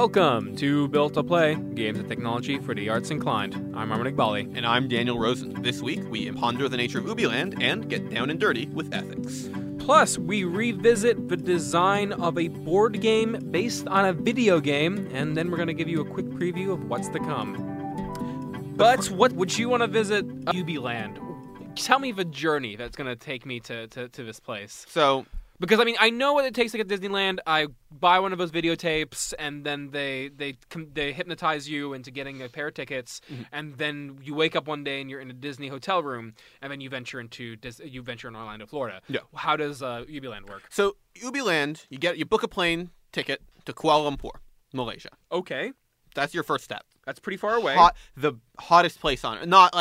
Welcome to Built to Play, games and technology for the arts inclined. I'm Armin Iqbali. And I'm Daniel Rosen. This week, we ponder the nature of UbiLand and get down and dirty with ethics. Plus, we revisit the design of a board game based on a video game, and then we're going to give you a quick preview of what's to come. But what would you want to visit UbiLand? Tell me the journey that's going to take me to this place. So... because, I mean, I know what it takes to get Disneyland. I buy one of those videotapes, and then they hypnotize you into getting a pair of tickets, mm-hmm. and then you wake up one day and you're in a Disney hotel room, and then you venture in Orlando, Florida. Yeah. How does UbiLand work? So UbiLand, you book a plane ticket to Kuala Lumpur, Malaysia. Okay, that's your first step. That's pretty far away. The hottest place on it. Not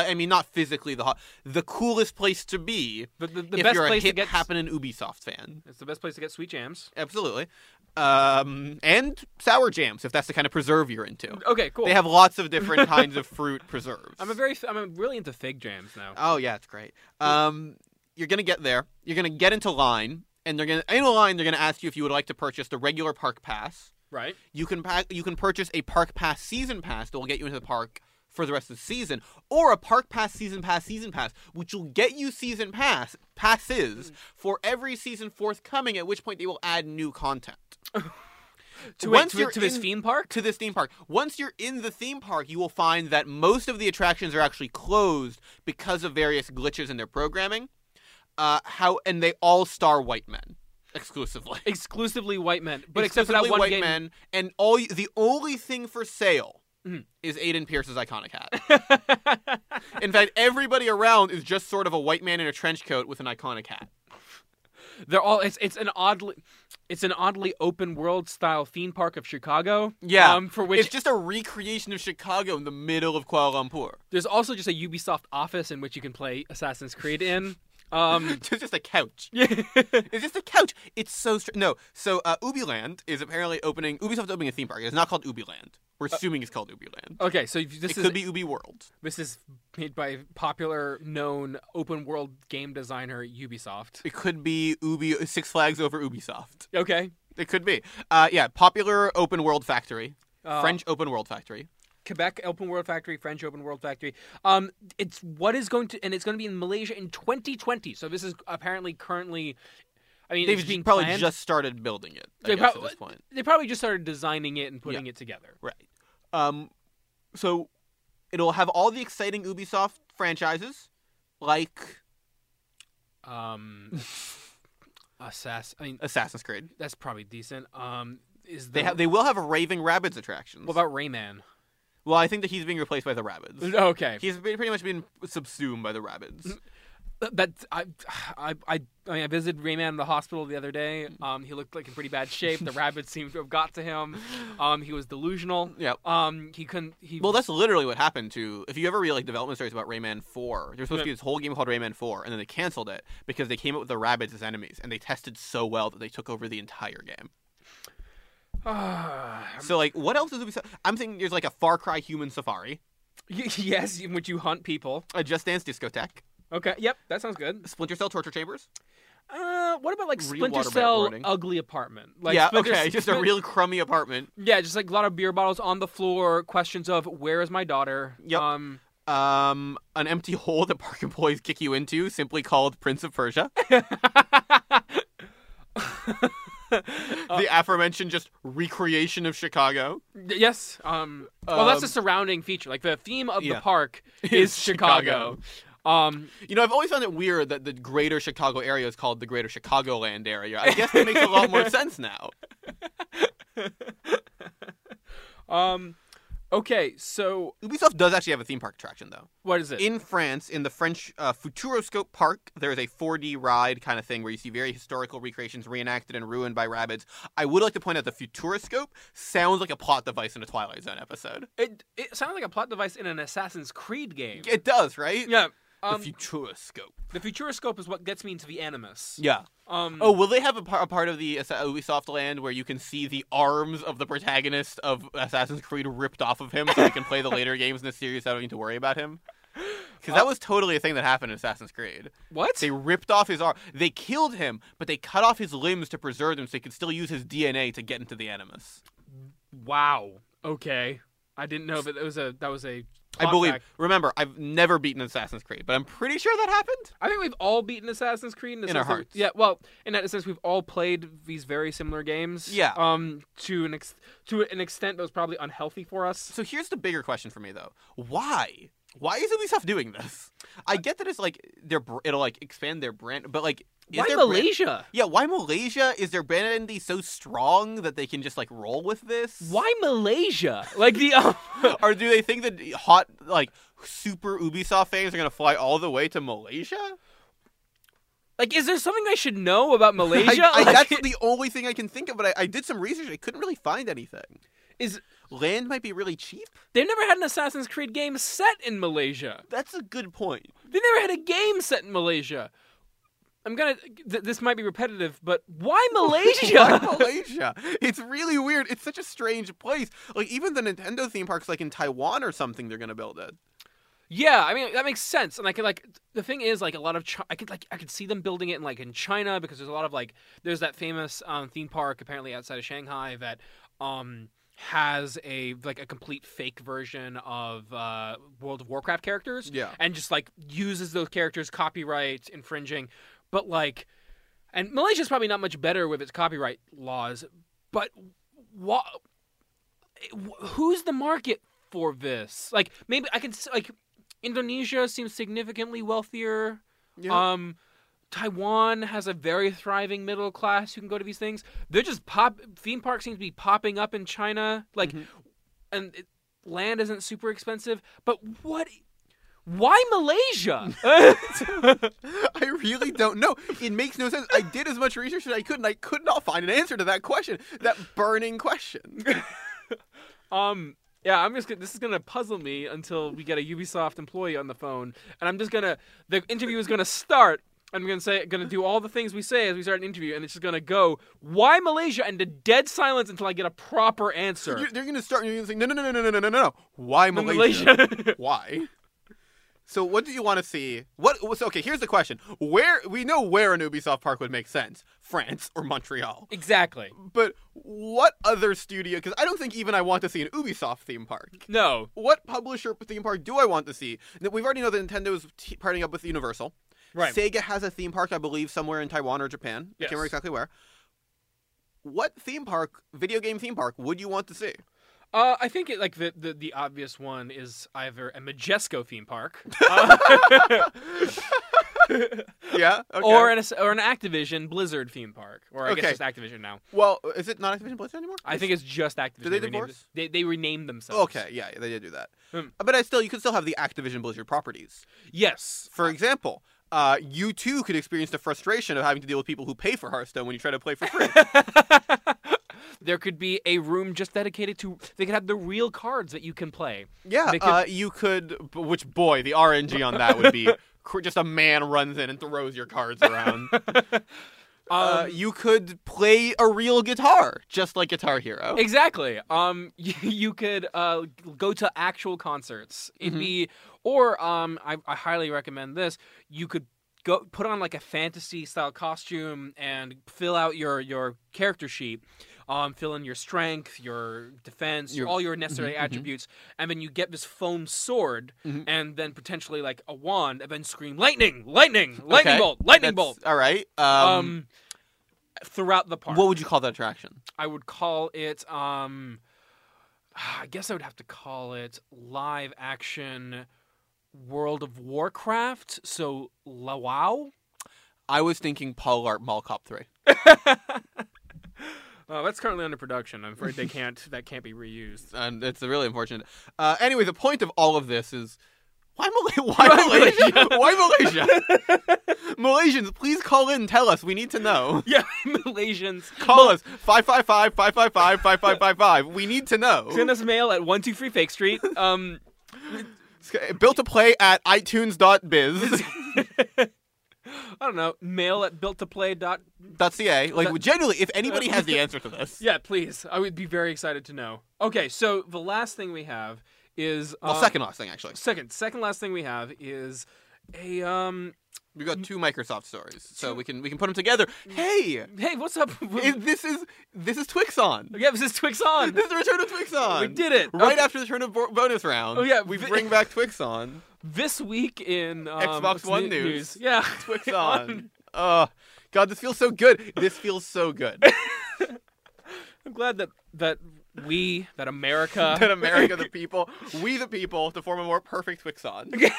physically the hot. The coolest place to be. The best place to get. If you're a happening Ubisoft fan, it's the best place to get sweet jams. Absolutely, and sour jams if that's the kind of preserve you're into. Okay, cool. They have lots of different kinds of fruit preserves. I'm really into fig jams now. Oh yeah, it's great. You're gonna get there. You're gonna get into line, and they're gonna ask you if you would like to purchase the regular park pass. Right. You can purchase a park pass season pass that will get you into the park for the rest of the season, or a park pass season pass, which will get you passes for every season forthcoming. At which point they will add new content to this theme park. Once you're in the theme park, you will find that most of the attractions are actually closed because of various glitches in their programming. And they all star white men. Exclusively white men, but except for that one game. And the only thing for sale mm-hmm. is Aiden Pierce's iconic hat. In fact, everybody around is just sort of a white man in a trench coat with an iconic hat. They're all. It's an oddly open world style theme park of Chicago. Yeah, for which it's just a recreation of Chicago in the middle of Kuala Lumpur. There's also just a Ubisoft office in which you can play Assassin's Creed in. It's just a couch. It's just a couch. It's so strange. No. So UbiLand is apparently opening a theme park. It's not called UbiLand. We're assuming it's called UbiLand. Okay, so this could be Ubi World. This is made by popular known open world game designer Ubisoft. It could be Six Flags over Ubisoft. Okay. It could be. Popular open world factory. French open world factory. Quebec Open World Factory, French Open World Factory. It's going to be in Malaysia in 2020. So this is apparently currently. I mean, they've probably planned. Just started building it. I guess, at this point, they probably just started designing it and putting it together. Right. So it'll have all the exciting Ubisoft franchises, like. Assassin's Creed. That's probably decent. They will have a Raving Rabbids attractions. What about Rayman? Well, I think that he's being replaced by the Rabbids. Okay. He's pretty much been subsumed by the Rabbids. I visited Rayman in the hospital the other day. He looked like in pretty bad shape. The Rabbids seemed to have got to him. He was delusional. Yeah. That's literally what happened to. If you ever read development stories about Rayman 4, there's supposed to be this whole game called Rayman 4, and then they canceled it because they came up with the Rabbids as enemies, and they tested so well that they took over the entire game. So, what else is Ubisoft? I'm thinking there's a Far Cry Human Safari. Yes, in which you hunt people. A Just Dance discotheque. Okay, yep, that sounds good. Splinter Cell torture chambers. What about Splinter Cell ugly apartment? A real crummy apartment. Yeah, just a lot of beer bottles on the floor. Questions of where is my daughter? Yep. An empty hole that park employees kick you into, simply called Prince of Persia. The aforementioned just recreation of Chicago. Yes. That's a surrounding feature. The theme of the park is Chicago. I've always found it weird that the greater Chicago area is called the greater Chicagoland area. I guess that makes a lot more sense now. Okay, so... Ubisoft does actually have a theme park attraction, though. What is it? In France, in the French Futuroscope Park, there is a 4D ride kind of thing where you see very historical recreations reenacted and ruined by rabbits. I would like to point out the Futuroscope sounds like a plot device in a Twilight Zone episode. It sounds like a plot device in an Assassin's Creed game. It does, right? Yeah. The Futuroscope. The Futuroscope is what gets me into the Animus. Yeah. Will they have a part of the Ubisoft land where you can see the arms of the protagonist of Assassin's Creed ripped off of him so you can play the later games in the series without having to worry about him? Because that was totally a thing that happened in Assassin's Creed. What? They ripped off his arm. They killed him, but they cut off his limbs to preserve them so they could still use his DNA to get into the Animus. Wow. Okay. I didn't know that was a. I believe. Fact. Remember, I've never beaten Assassin's Creed, but I'm pretty sure that happened. I think we've all beaten Assassin's Creed in our hearts. Yeah, well, in that sense, we've all played these very similar games. Yeah. To an extent that was probably unhealthy for us. So here's the bigger question for me, though: why? Why is Ubisoft doing this? I get that it's like it'll like expand their brand, but like. Why Malaysia? Yeah, why Malaysia? Is their brand identity so strong that they can just, like, roll with this? Why Malaysia? Like, the... Or do they think that hot, like, super Ubisoft fans are going to fly all the way to Malaysia? Like, is there something I should know about Malaysia? That's the only thing I can think of, but I did some research. I couldn't really find anything. Land might be really cheap? They've never had an Assassin's Creed game set in Malaysia. That's a good point. They never had a game set in Malaysia. I'm gonna. This might be repetitive, but why Malaysia? Why Malaysia? It's really weird. It's such a strange place. Like even the Nintendo theme parks, like in Taiwan or something, they're gonna build it. Yeah, I mean that makes sense. And I could like the thing is like a lot of I could see them building it in like in China because there's a lot of like there's that famous theme park apparently outside of Shanghai that has a complete fake version of World of Warcraft characters. Yeah, and just like uses those characters copyright infringing. But, like, and Malaysia's probably not much better with its copyright laws, but who's the market for this? Like, maybe I can, like, Indonesia seems significantly wealthier. Yeah. Taiwan has a very thriving middle class who can go to these things. They're just theme parks seem to be popping up in China. Like, and land isn't super expensive, but what... Why Malaysia? I really don't know. It makes no sense. I did as much research as I could, and I could not find an answer to that question. That burning question. Yeah, I'm just. This is gonna puzzle me until we get a Ubisoft employee on the phone, and I'm just gonna. The interview is gonna start. And I'm gonna do all the things we say as we start an interview, and it's just gonna go, why Malaysia? And the dead silence until I get a proper answer. They're gonna start and you're gonna say, no. Why Malaysia? Why? So what do you want to see? Okay, here's the question. We know where an Ubisoft park would make sense. France or Montreal. Exactly. But what other studio? Because I don't think even I want to see an Ubisoft theme park. No. What publisher theme park do I want to see? We've already know that Nintendo's partnering up with Universal. Right. Sega has a theme park, I believe, somewhere in Taiwan or Japan. Yes. I can't remember exactly where. What theme park, video game theme park, would you want to see? I think it, like the obvious one is either a Majesco theme park, yeah, okay. or an Activision Blizzard theme park, or I guess just Activision now. Well, is it not Activision Blizzard anymore? I think it's just Activision. Did they divorce? They renamed themselves. Okay, yeah, they did do that. But you could still have the Activision Blizzard properties. Yes. For example. You too could experience the frustration of having to deal with people who pay for Hearthstone when you try to play for free. There could be a room just dedicated to. They could have the real cards that you can play. Yeah, the RNG on that would be just a man runs in and throws your cards around. You could play a real guitar, just like Guitar Hero. Exactly. You could go to actual concerts. I highly recommend this. You could go put on like a fantasy style costume and fill out your character sheet. Fill in your strength, your defense, all your necessary attributes, and then you get this foam sword, and then potentially like a wand, and then scream lightning bolt. All right. Throughout the park. What would you call that attraction? I would call it. I guess I would have to call it live action World of Warcraft. So LoW. I was thinking Paul Art Mall Cop 3. That's currently under production. I'm afraid that can't be reused. And it's really unfortunate. Anyway, the point of all of this is, why Malaysia? Malaysians, please call in and tell us. We need to know. Yeah, Malaysians. Call us. 555-555-5555. We need to know. Send us mail at 123 Fake Street. Built to Play at iTunes.biz. I don't know. Mail at builttoplay.ca. Genuinely, if anybody has the answer to this. Yeah, please. I would be very excited to know. Okay, so the last thing we have is... second last thing, actually. Second last thing we have is a We got two Microsoft stories, so we can put them together. Hey, what's up? This is Twixxon. Yeah, this is Twixxon. This is the return of Twixxon. We did it right after the return of bonus round. Oh yeah, we bring back Twixxon this week in Xbox One news. Yeah, Twixxon. Oh God, this feels so good. This feels so good. I'm glad that America, the people, we the people, to form a more perfect Twixxon. Okay.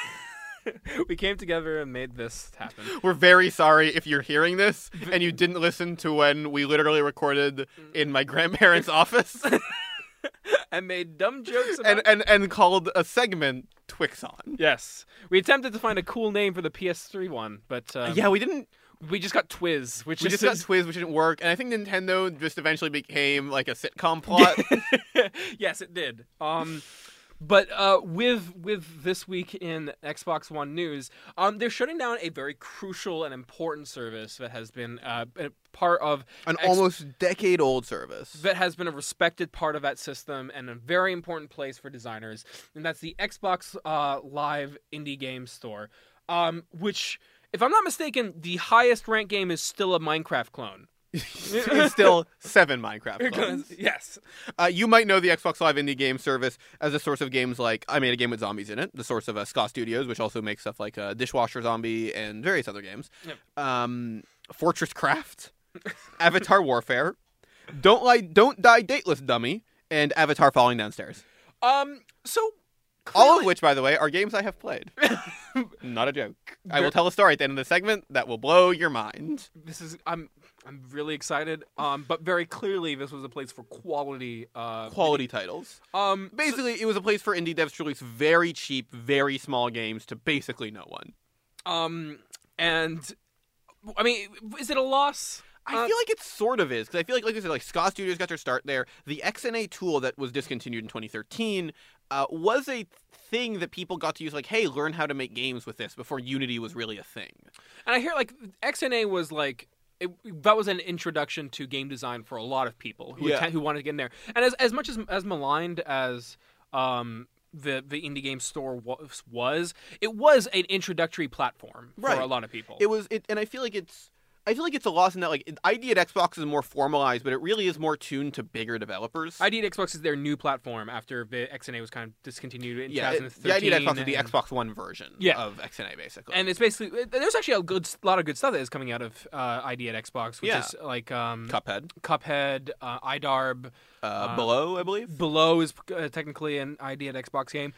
We came together and made this happen. We're very sorry if you're hearing this and you didn't listen to when we literally recorded in my grandparents' office. And made dumb jokes about and called a segment Twixxon. Yes. We attempted to find a cool name for the PS3 one, but... yeah, we didn't... We just got Twizz, which didn't work. And I think Nintendo just eventually became like a sitcom plot. Yes, it did. But with this week in Xbox One news, they're shutting down a very crucial and important service that has been part of... An almost decade-old service. That has been a respected part of that system and a very important place for designers, and that's the Xbox Live Indie Game Store, which, if I'm not mistaken, the highest-ranked game is still a Minecraft clone. It's still 7 Minecraft clones. Yes. You might know the Xbox Live Indie Game Service as a source of games like I Made a Game with Zombies in It, the source of Scott Studios, which also makes stuff like Dishwasher Zombie and various other games. Yep. Fortress Craft, Avatar Warfare, Don't Die, Dateless Dummy, and Avatar Falling Downstairs. So clearly... All of which, by the way, are games I have played. Not a joke. I will tell a story at the end of the segment that will blow your mind. I'm really excited, but very clearly this was a place for quality titles. Basically, it was a place for indie devs to release very cheap, very small games to basically no one. And, I mean, is it a loss? I feel like it sort of is, because I feel like I said, like Scott Studios got their start there. The XNA tool that was discontinued in 2013 was a thing that people got to use, like, hey, learn how to make games with this before Unity was really a thing. And I hear, like, XNA was, like... That was an introduction to game design for a lot of people who wanted to get in there. And as much as maligned as the indie game store was, it was an introductory platform for a lot of people. It was, and I feel like it's a loss in that, like, ID at Xbox is more formalized, but it really is more tuned to bigger developers. ID at Xbox is their new platform after the XNA was kind of discontinued in 2013. The ID at Xbox is the Xbox One version of XNA, basically. And it's basically... There's actually a lot of good stuff that is coming out of ID at Xbox, which is like... Cuphead, iDarb... Below, I believe. Below is technically an ID at Xbox game.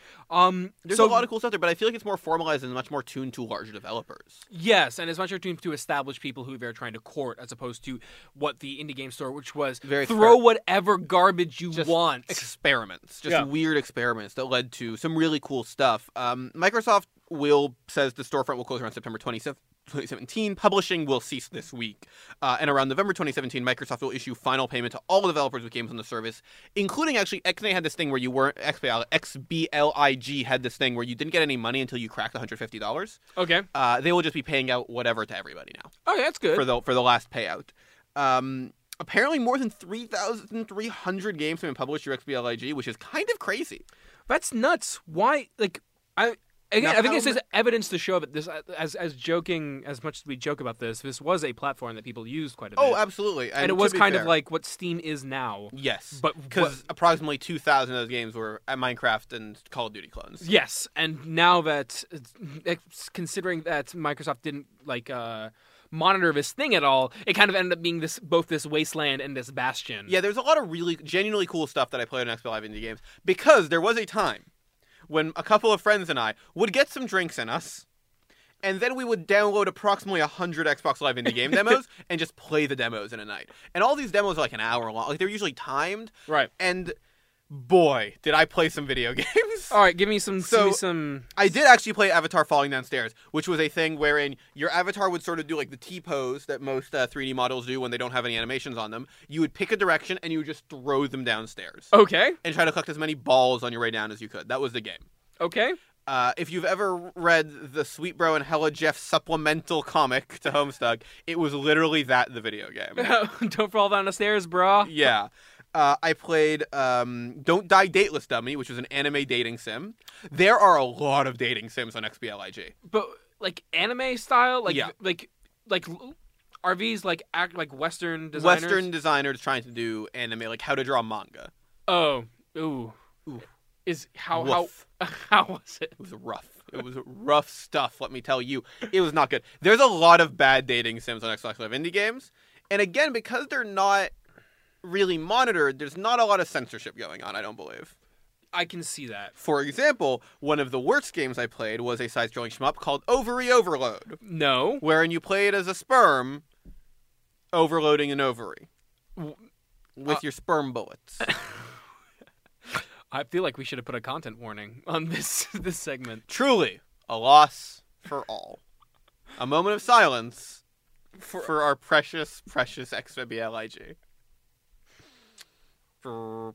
There's a lot of cool stuff there, but I feel like it's more formalized and much more tuned to larger developers. Yes, and it's much more tuned to established people who they're trying to court, as opposed to what the indie game store, which was throw whatever garbage you want. Experiments. Just weird experiments that led to some really cool stuff. Microsoft says the storefront will close around September 27th. 2017, publishing will cease this week. And around November 2017, Microsoft will issue final payment to all developers with games on the service, including actually XNA had this thing where you weren't... XBLIG had this thing where you didn't get any money until you cracked $150. Okay. They will just be paying out whatever to everybody now. Oh, okay, that's good. For the last payout. Apparently more than 3,300 games have been published through XBLIG, which is kind of crazy. That's nuts. Why? Like, I think this is evidence to show that this, as much as we joke about this, this was a platform that people used quite a bit. Oh, absolutely. And it was kind of like what Steam is now. Yes. Because approximately 2,000 of those games were Minecraft and Call of Duty clones. Yes. And now that, considering that Microsoft didn't, like... monitor this thing at all, it kind of ended up being both this wasteland and this bastion. Yeah, there's a lot of really genuinely cool stuff that I played on Xbox Live Indie Games, because there was a time when a couple of friends and I would get some drinks in us, and then we would download approximately 100 Xbox Live Indie Game demos and just play the demos in a night. And all these demos are like an hour long. Like, they're usually timed. Right. And... boy, did I play some video games. All right, give me some... I did actually play Avatar Falling Downstairs, which was a thing wherein your avatar would sort of do, like, the T-pose that most 3D models do when they don't have any animations on them. You would pick a direction, and you would just throw them downstairs. Okay. And try to collect as many balls on your way down as you could. That was the game. Okay. If you've ever read the Sweet Bro and Hella Jeff supplemental comic to Homestuck, it was literally that, the video game. Don't fall down the stairs, brah. Yeah. I played Don't Die, Dateless Dummy, which was an anime dating sim. There are a lot of dating sims on XBLIG. But like anime style, like like RVs, like act like Western designers. Western designers trying to do anime, like how to draw manga. Oh, ooh, ooh. Is how was it? It was rough. It was rough stuff. Let me tell you, it was not good. There's a lot of bad dating sims on Xbox Live indie games, and again, because they're not really monitored, there's not a lot of censorship going on. I don't believe. I can see that. For example, one of the worst games I played was a side-scrolling shmup called Ovary Overload. No. Wherein you played as a sperm overloading an ovary with your sperm bullets. I feel like we should have put a content warning on this segment. Truly, a loss for all. A moment of silence for our precious, precious XBLIG. No,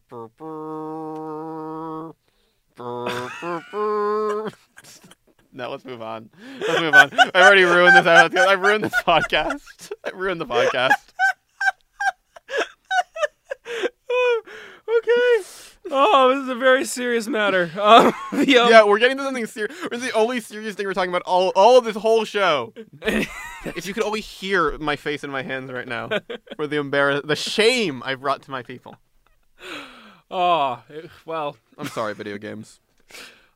let's move on. Let's move on. I've already ruined this. I've ruined this podcast. I ruined the podcast. Okay. Oh, this is a very serious matter. Yeah, we're getting to something serious. It's the only serious thing we're talking about all of this whole show. If you could only hear my face in my hands right now for the shame I brought to my people. Oh, well. I'm sorry, video games.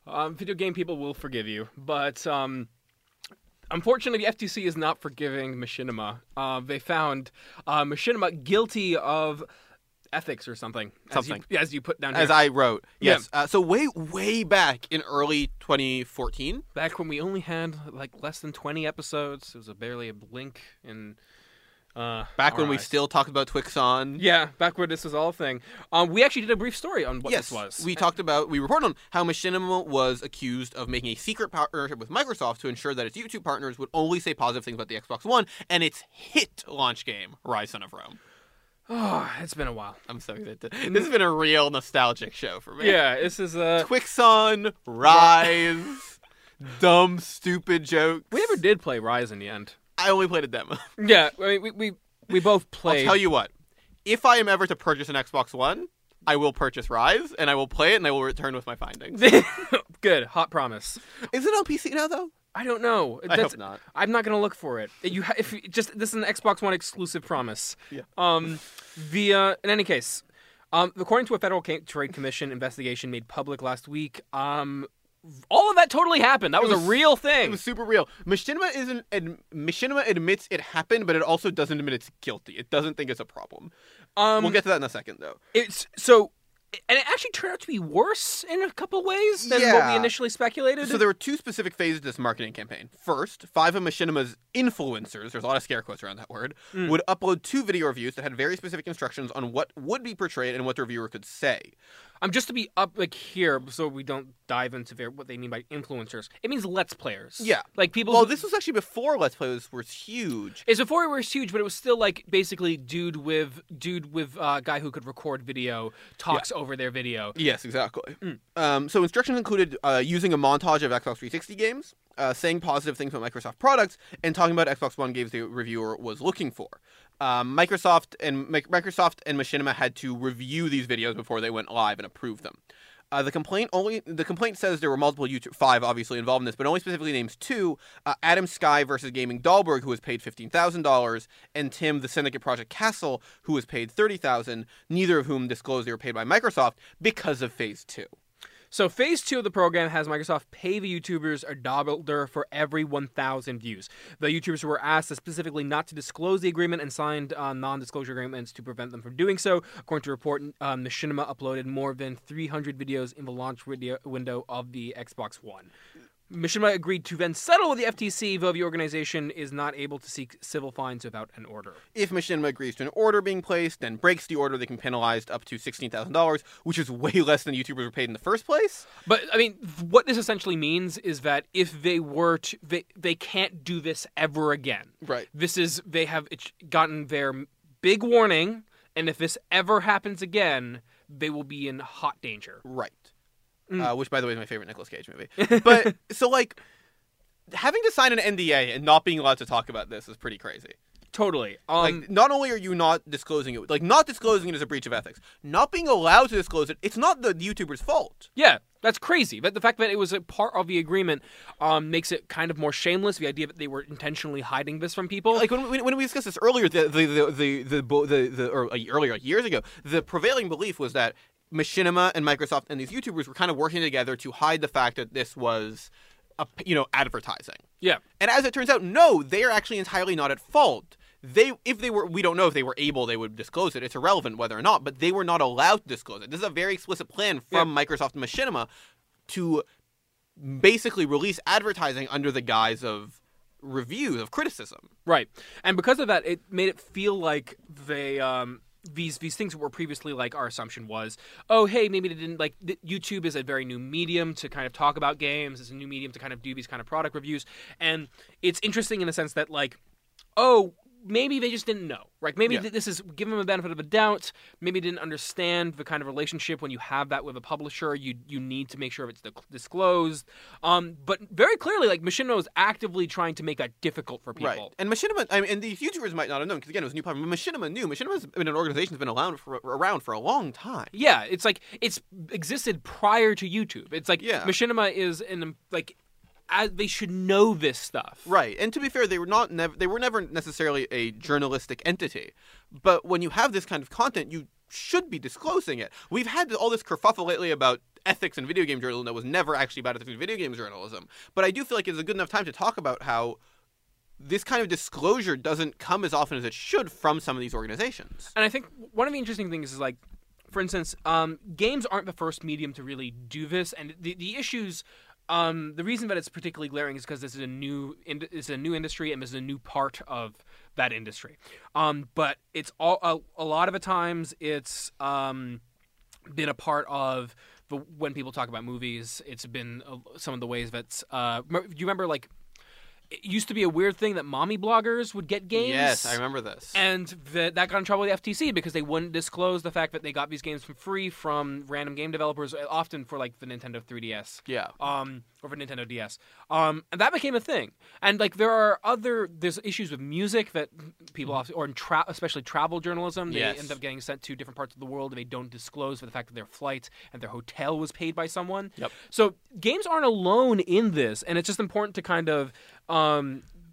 Video game people will forgive you, but unfortunately, the FTC is not forgiving Machinima. They found Machinima guilty of ethics or something. As you put down here. As I wrote. Yes. Yeah. So way back in early 2014. Back when we only had like less than 20 episodes. It was barely a blink in... back when we still talked about Twixxon. Yeah, back when this was all a thing. We actually did a brief story on what this was. We reported on how Machinima was accused of making a secret partnership with Microsoft to ensure that its YouTube partners would only say positive things about the Xbox One and its hit launch game, Rise, Son of Rome. Oh, it's been a while. I'm so excited. This has been a real nostalgic show for me. Yeah, this is a... Twixxon, Rise, dumb, stupid jokes. We never did play Rise in the end. I only played a demo. Yeah, I mean, we both played... I'll tell you what. If I am ever to purchase an Xbox One, I will purchase Rise, and I will play it, and I will return with my findings. Good. Hot promise. Is it on PC now, though? I don't know. I hope not. I'm not going to look for it. This is an Xbox One exclusive promise. Yeah. In any case, according to a Federal Trade Commission investigation made public last week, all of that totally happened. That was a real thing. It was super real. Machinima admits it happened, but it also doesn't admit it's guilty. It doesn't think it's a problem. We'll get to that in a second, though. And it actually turned out to be worse in a couple ways than what we initially speculated. So there were two specific phases to this marketing campaign. First, 5 of Machinima's influencers, there's a lot of scare quotes around that word, would upload 2 video reviews that had very specific instructions on what would be portrayed and what the reviewer could say. Just to be up like here so we don't dive into what they mean by influencers. It means Let's Players. Yeah. Like people... Well, this was actually before Let's Players were huge. It's before it was huge, but it was still like basically dude with guy who could record video talks over their video. Yes, exactly. So instructions included using a montage of Xbox 360 games, saying positive things about Microsoft products, and talking about Xbox One games the reviewer was looking for. Microsoft and Machinima had to review these videos before they went live and approve them. The complaint says there were multiple YouTube 5 obviously involved in this, but only specifically names 2: Adam Sky versus Gaming Dahlberg, who was paid $15,000, and Tim the Syndicate Project Castle, who was paid $30,000. Neither of whom disclosed they were paid by Microsoft because of Phase 2. So Phase 2 of the program has Microsoft pay the YouTubers a dollar for every 1,000 views. The YouTubers were asked specifically not to disclose the agreement and signed non-disclosure agreements to prevent them from doing so. According to a report, Machinima uploaded more than 300 videos in the launch window of the Xbox One. Machinima agreed to then settle with the FTC, though the organization is not able to seek civil fines without an order. If Machinima agrees to an order being placed and breaks the order, they can be penalized up to $16,000, which is way less than YouTubers were paid in the first place. But, I mean, what this essentially means is that if they were to... They can't do this ever again. Right. They have gotten their big warning, and if this ever happens again, they will be in hot danger. Right. Which, by the way, is my favorite Nicolas Cage movie. But, so, like, having to sign an NDA and not being allowed to talk about this is pretty crazy. Totally. Like, not only are you not disclosing it, like, not disclosing it is a breach of ethics. Not being allowed to disclose it, it's not the YouTuber's fault. Yeah, that's crazy. But the fact that it was a part of the agreement makes it kind of more shameless, the idea that they were intentionally hiding this from people. Like, when we discussed this earlier, years ago, the prevailing belief was that Machinima and Microsoft and these YouTubers were kind of working together to hide the fact that this was... advertising. Yeah. And as it turns out, no, they are actually entirely not at fault. We don't know if they were able, they would disclose it. It's irrelevant whether or not, but they were not allowed to disclose it. This is a very explicit plan from Microsoft and Machinima to basically release advertising under the guise of reviews, of criticism. Right. And because of that, it made it feel like they... These things that were previously, like, our assumption was, oh, hey, maybe they didn't, like, YouTube is a very new medium to kind of talk about games. It's a new medium to kind of do these kind of product reviews. And it's interesting in the sense that, like, oh, maybe they just didn't know, right? Maybe this is giving them a benefit of a doubt. Maybe they didn't understand the kind of relationship when you have that with a publisher. You need to make sure it's disclosed. But very clearly, like, Machinima was actively trying to make that difficult for people. Right. And Machinima, I mean, and the YouTubers might not have known because, again, it was a new problem. Machinima knew. Machinima's been an organization that's been around for a long time. Yeah. It's like, it's existed prior to YouTube. It's like, Machinima is in, like... they should know this stuff, right? And to be fair, they were never necessarily a journalistic entity. But when you have this kind of content, you should be disclosing it. We've had all this kerfuffle lately about ethics in video game journalism that was never actually about ethics in video game journalism. But I do feel like it's a good enough time to talk about how this kind of disclosure doesn't come as often as it should from some of these organizations. And I think one of the interesting things is, like, for instance, games aren't the first medium to really do this, and the issues. The reason that it's particularly glaring is because this is a new industry and this is a new part of that industry. But it's all a lot of the times it's been a part of when people talk about movies. It's been some of the ways that's. Do you remember, like? It used to be a weird thing that mommy bloggers would get games. Yes, I remember this. And that got in trouble with the FTC because they wouldn't disclose the fact that they got these games for free from random game developers, often for, like, the Nintendo 3DS. Yeah. Or for Nintendo DS. And that became a thing. And, like, there's issues with music that people often, or especially travel journalism, they end up getting sent to different parts of the world and they don't disclose for the fact that their flight and their hotel was paid by someone. Yep. So games aren't alone in this, and it's just important to kind of...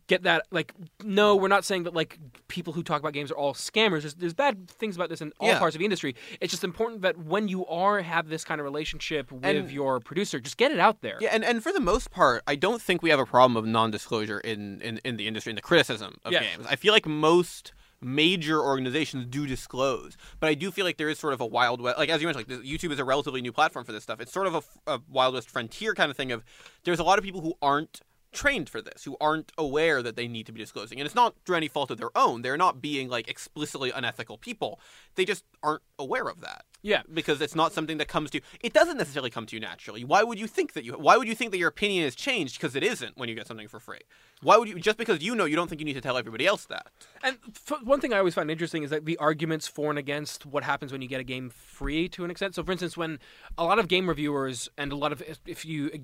get that, like, no, we're not saying that, like, people who talk about games are all scammers. There's bad things about this in all parts of the industry. It's just important that when you have this kind of relationship with your producer, just get it out there. Yeah, and for the most part, I don't think we have a problem of non-disclosure in the industry, in the criticism of games. I feel like most major organizations do disclose, but I do feel like there is sort of a wild west, like, as you mentioned, like, YouTube is a relatively new platform for this stuff. It's sort of a wild west frontier kind of thing of there's a lot of people who aren't trained for this, who aren't aware that they need to be disclosing. And it's not through any fault of their own. They're not being, like, explicitly unethical people. They just aren't aware of that. Yeah. Because it's not something that comes to you. It doesn't necessarily come to you naturally. Why would you think that your opinion has changed? Because it isn't when you get something for free. Why would you, just because you know, you don't think you need to tell everybody else that. And one thing I always find interesting is that the arguments for and against what happens when you get a game free to an extent. So, for instance, when a lot of game reviewers and a lot of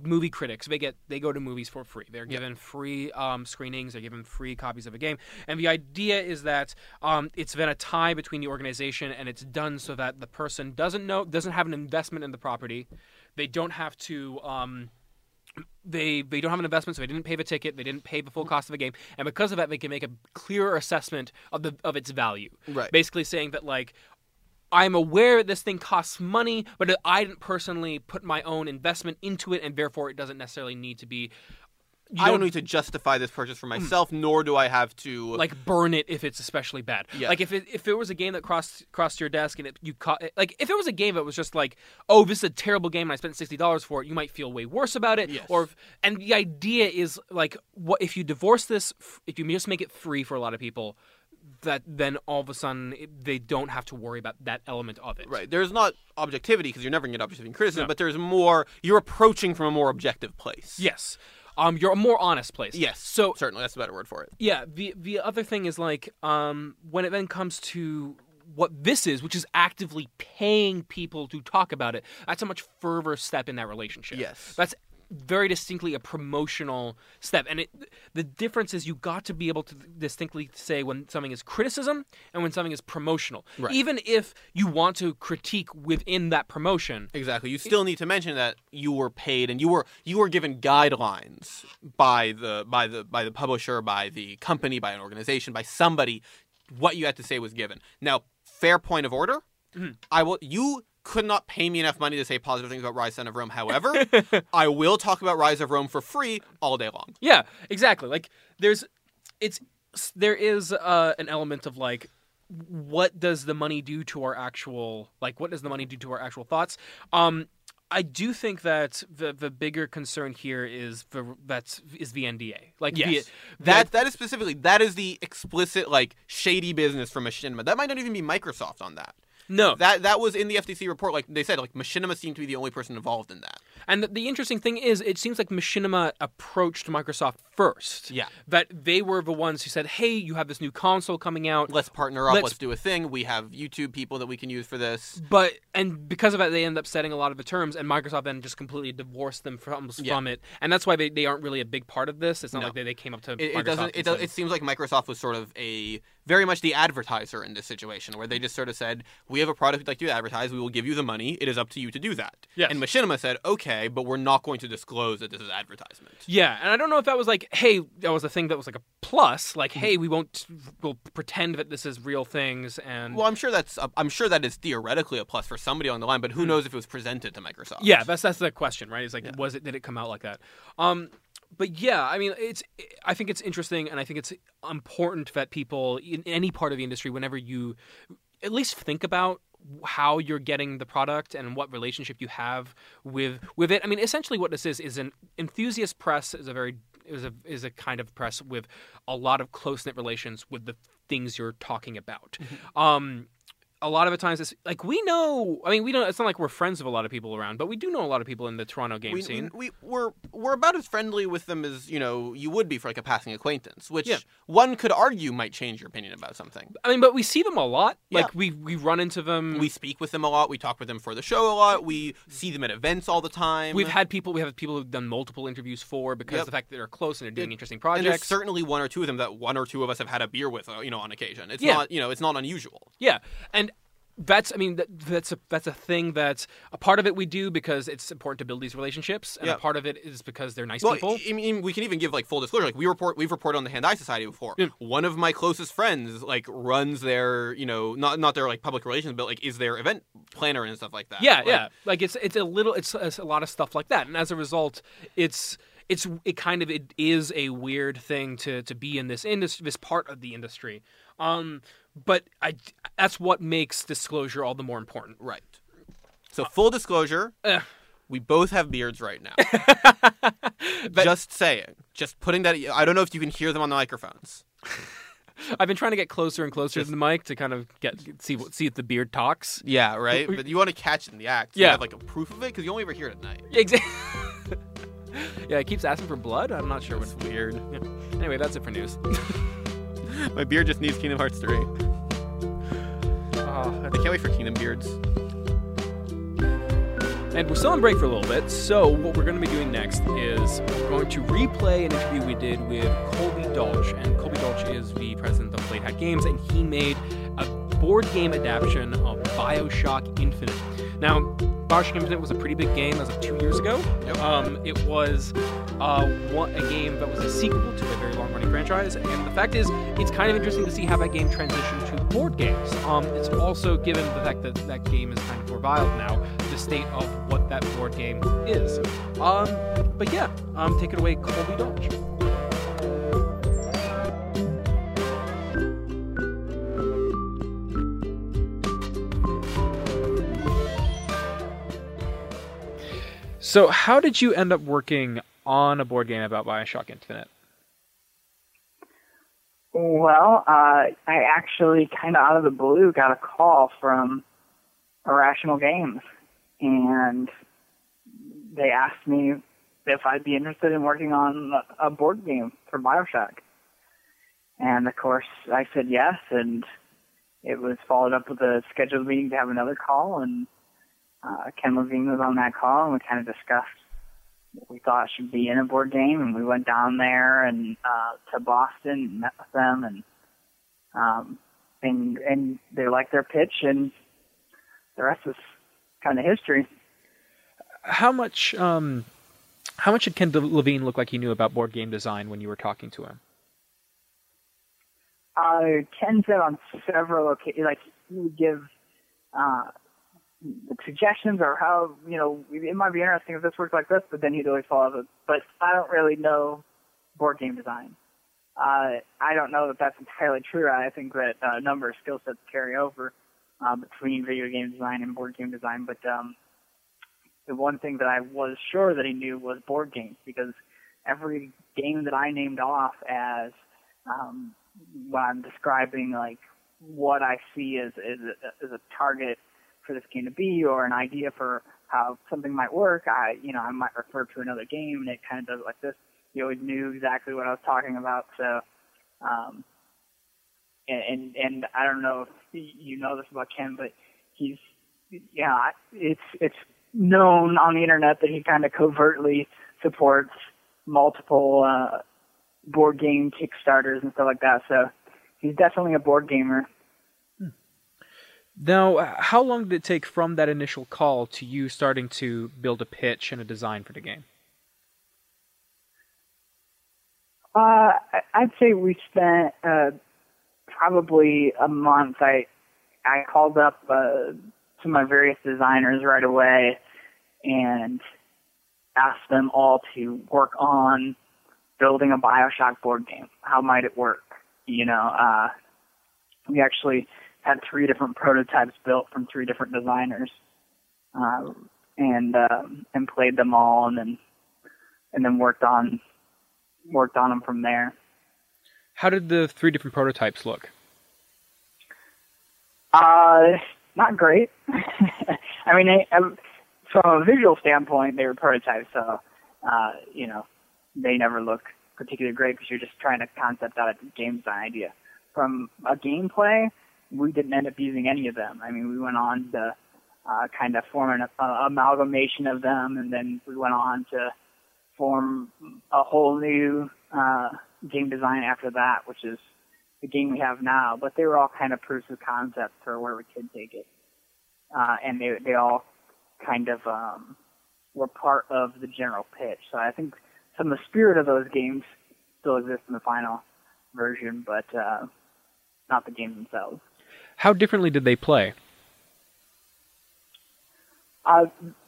movie critics, they go to movies for free. They're given free screenings. They're given free copies of a game. And the idea is that it's been a tie between the organization, and it's done so that the person doesn't have an investment in the property. They don't have to. They don't have an investment, so they didn't pay the ticket, they didn't pay the full cost of the game, and because of that, they can make a clearer assessment of its value. Right. Basically saying that, like, I'm aware that this thing costs money, but I didn't personally put my own investment into it, and therefore it doesn't necessarily need to be... I don't need to justify this purchase for myself, nor do I have to... Like, burn it if it's especially bad. Yeah. Like, if it was a game that crossed your desk and like, if it was a game that was just like, oh, this is a terrible game and I spent $60 for it, you might feel way worse about it. Yes. And the idea is, like, what if you divorce this, if you just make it free for a lot of people, that then all of a sudden they don't have to worry about that element of it. Right. There's not objectivity, because you're never going to get objectivity in criticism, but there's more... You're approaching from a more objective place. Yes. You're a more honest place. Yes, so certainly that's a better word for it. Yeah. The other thing is, like, when it then comes to what this is, which is actively paying people to talk about it, that's a much further step in that relationship. Yes, that's very distinctly a promotional step. And the difference is you got to be able to distinctly say when something is criticism and when something is promotional. Right. Even if you want to critique within that promotion. Exactly. You still need to mention that you were paid and you were given guidelines by the publisher, by the company, by an organization, by somebody. What you had to say was given. Now, fair point of order. Mm-hmm. You could not pay me enough money to say positive things about Rise, Son of Rome. However, I will talk about Rise of Rome for free all day long. Yeah, exactly. Like there is an element of like, what does the money do to our actual thoughts? I do think that the bigger concern here is the NDA. Like, yes. That is the explicit like shady business from Machinima. That might not even be Microsoft on that. No, that was in the FTC report. Like they said, like Machinima seemed to be the only person involved in that. And the interesting thing is, it seems like Machinima approached Microsoft first. Yeah, that they were the ones who said, "Hey, you have this new console coming out. Let's partner up. Let's do a thing. We have YouTube people that we can use for this." But and because of that, they end up setting a lot of the terms, and Microsoft then just completely divorced them from it. And that's why they aren't really a big part of this. It's not like they came up to Microsoft. It seems like Microsoft was sort of very much the advertiser in this situation, where they just sort of said, "We have a product we'd like you to advertise. We will give you the money. It is up to you to do that." Yes. And Machinima said, "Okay, but we're not going to disclose that this is advertisement." Yeah, and I don't know if that was like, hey, that was a thing that was like a plus, like, hey, we'll pretend that this is real things. And well, I'm sure that is theoretically a plus for somebody on the line, but who knows if it was presented to Microsoft? Yeah, that's the question, right? It's like, did it come out like that? But yeah, I mean, I think it's interesting, and I think it's important that people in any part of the industry, whenever you at least think about how you're getting the product and what relationship you have with it. I mean, essentially, what this is an enthusiast press is a kind of press with a lot of close knit relations with the things you're talking about. Mm-hmm. A lot of the times, it's like we know. It's not like we're friends with a lot of people around, but we do know a lot of people in the Toronto game scene. We're about as friendly with them as you would be for like a passing acquaintance, which one could argue might change your opinion about something. I mean, but we see them a lot. Yeah. Like we run into them. We speak with them a lot. We talk with them for the show a lot. We see them at events all the time. We have people who've done multiple interviews for because of the fact that they're close and they're doing interesting projects. And there's certainly one or two of them that one or two of us have had a beer with, on occasion. It's not it's not unusual. Yeah, and that's a thing that's a part of it we do because it's important to build these relationships, and a part of it is because they're nice people. I mean, we can even give like full disclosure. Like we've reported on the Hand Eye Society before. Yeah. One of my closest friends like runs their not their like public relations, but like is their event planner and stuff like that. Yeah, Like it's a lot of stuff like that, and as a result, it is a weird thing to be in this industry, this part of the industry. But that's what makes disclosure all the more important. Right. So full disclosure, we both have beards right now. Just saying. Just putting that... I don't know if you can hear them on the microphones. I've been trying to get closer and closer to the mic to kind of see if the beard talks. Yeah, right? But you want to catch it in the act. So you have like a proof of it because you only ever hear it at night. Exactly. Yeah, it keeps asking for blood. I'm not sure what's weird. Yeah. Anyway, that's it for news. My beard just needs Kingdom Hearts 3. I can't wait for Kingdom Beards. And we're still on break for a little bit, so what we're going to be doing next is we're going to replay an interview we did with Colby Dolch. And Colby Dolch is the president of Late Hat Games, and he made a board game adaptation of BioShock Infinite. Now, BioShock Infinite was a pretty big game as of 2 years ago. It was a game that was a sequel to a very long-running franchise, and the fact is, it's kind of interesting to see how that game transitioned to board games. It's also, given the fact that that game is kind of reviled now, the state of what that board game is. Take it away, Colby Dolch. So how did you end up working on a board game about BioShock Infinite? Well, I actually kind of out of the blue got a call from Irrational Games, and they asked me if I'd be interested in working on a board game for BioShock. And, of course, I said yes, and it was followed up with a scheduled meeting to have another call, and Ken Levine was on that call, and we kind of discussed we thought should be in a board game, and we went down there and to Boston and met with them, and they liked their pitch, and the rest is kind of history. How much did Ken Levine look like he knew about board game design when you were talking to him? Ken said on several occasions, like, he would give suggestions or how, you know, it might be interesting if this worked like this, but then he'd always follow up. But I don't really know board game design. I don't know that that's entirely true. I think that a number of skill sets carry over between video game design and board game design. But the one thing that I was sure that he knew was board games, because every game that I named off as when I'm describing, like, what I see as a target for this game to be, or an idea for how something might work, I might refer to another game, and it kind of does it like this. He always knew exactly what I was talking about. So, and I don't know if you know this about Ken, but it's known on the internet that he kind of covertly supports multiple board game Kickstarters and stuff like that. So he's definitely a board gamer. Now, how long did it take from that initial call to you starting to build a pitch and a design for the game? I'd say we spent probably a month. I called up to my various designers right away and asked them all to work on building a BioShock board game. How might it work? You know, we actually had 3 different prototypes built from 3 different designers, and played them all, and then worked on them from there. How did the 3 different prototypes look? Not great. I mean, from a visual standpoint, they were prototypes, so they never look particularly great because you're just trying to concept out a game design idea. From a gameplay, we didn't end up using any of them. I mean, we went on to kind of form an amalgamation of them, and then we went on to form a whole new game design after that, which is the game we have now. But they were all kind of proofs of concept for where we could take it. And they all kind of were part of the general pitch. So I think some of the spirit of those games still exists in the final version, but not the games themselves. How differently did they play?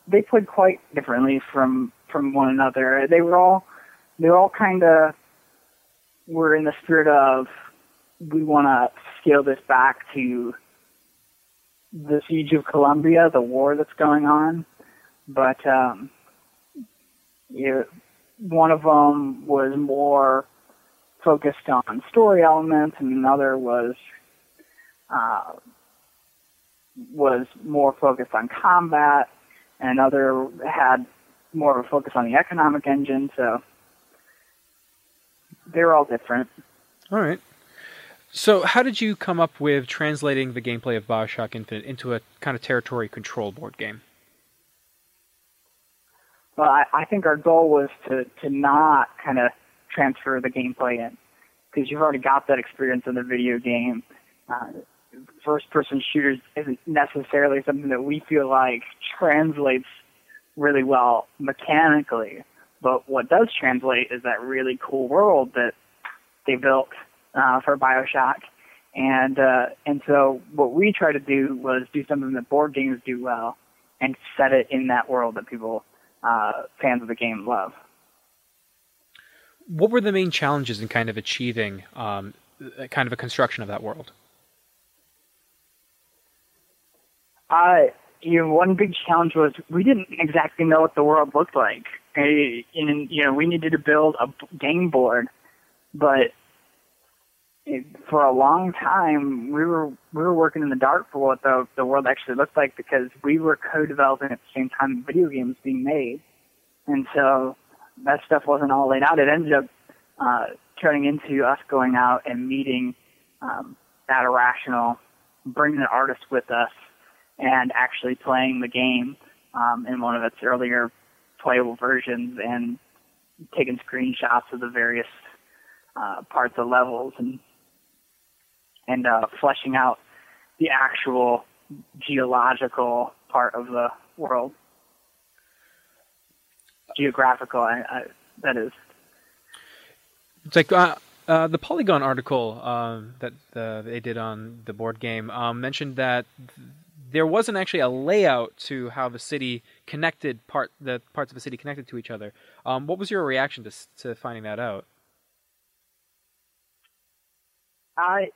They played quite differently from one another. They were all kind of were in the spirit of, we want to scale this back to the Siege of Columbia, the war that's going on. But one of them was more focused on story elements, and another was more focused on combat, and another had more of a focus on the economic engine. So they're all different. All right. So how did you come up with translating the gameplay of BioShock Infinite into a kind of territory control board game? Well, I think our goal was to not kind of transfer the gameplay in, because you've already got that experience in the video game. First-person shooters isn't necessarily something that we feel like translates really well mechanically, but what does translate is that really cool world that they built for BioShock, and so what we try to do was do something that board games do well and set it in that world that people, fans of the game, love. What were the main challenges in kind of achieving kind of a construction of that world? One big challenge was we didn't exactly know what the world looked like. We needed to build a game board, but for a long time we were working in the dark for what the world actually looked like, because we were co-developing at the same time video games being made, and so that stuff wasn't all laid out. It ended up turning into us going out and meeting that irrational, bringing an artist with us, and actually playing the game in one of its earlier playable versions and taking screenshots of the various parts of levels and fleshing out the actual geological part of the world. Geographical, that is. It's like the Polygon article that they did on the board game mentioned that there wasn't actually a layout to how the city connected the parts of the city connected to each other. What was your reaction to finding that out? I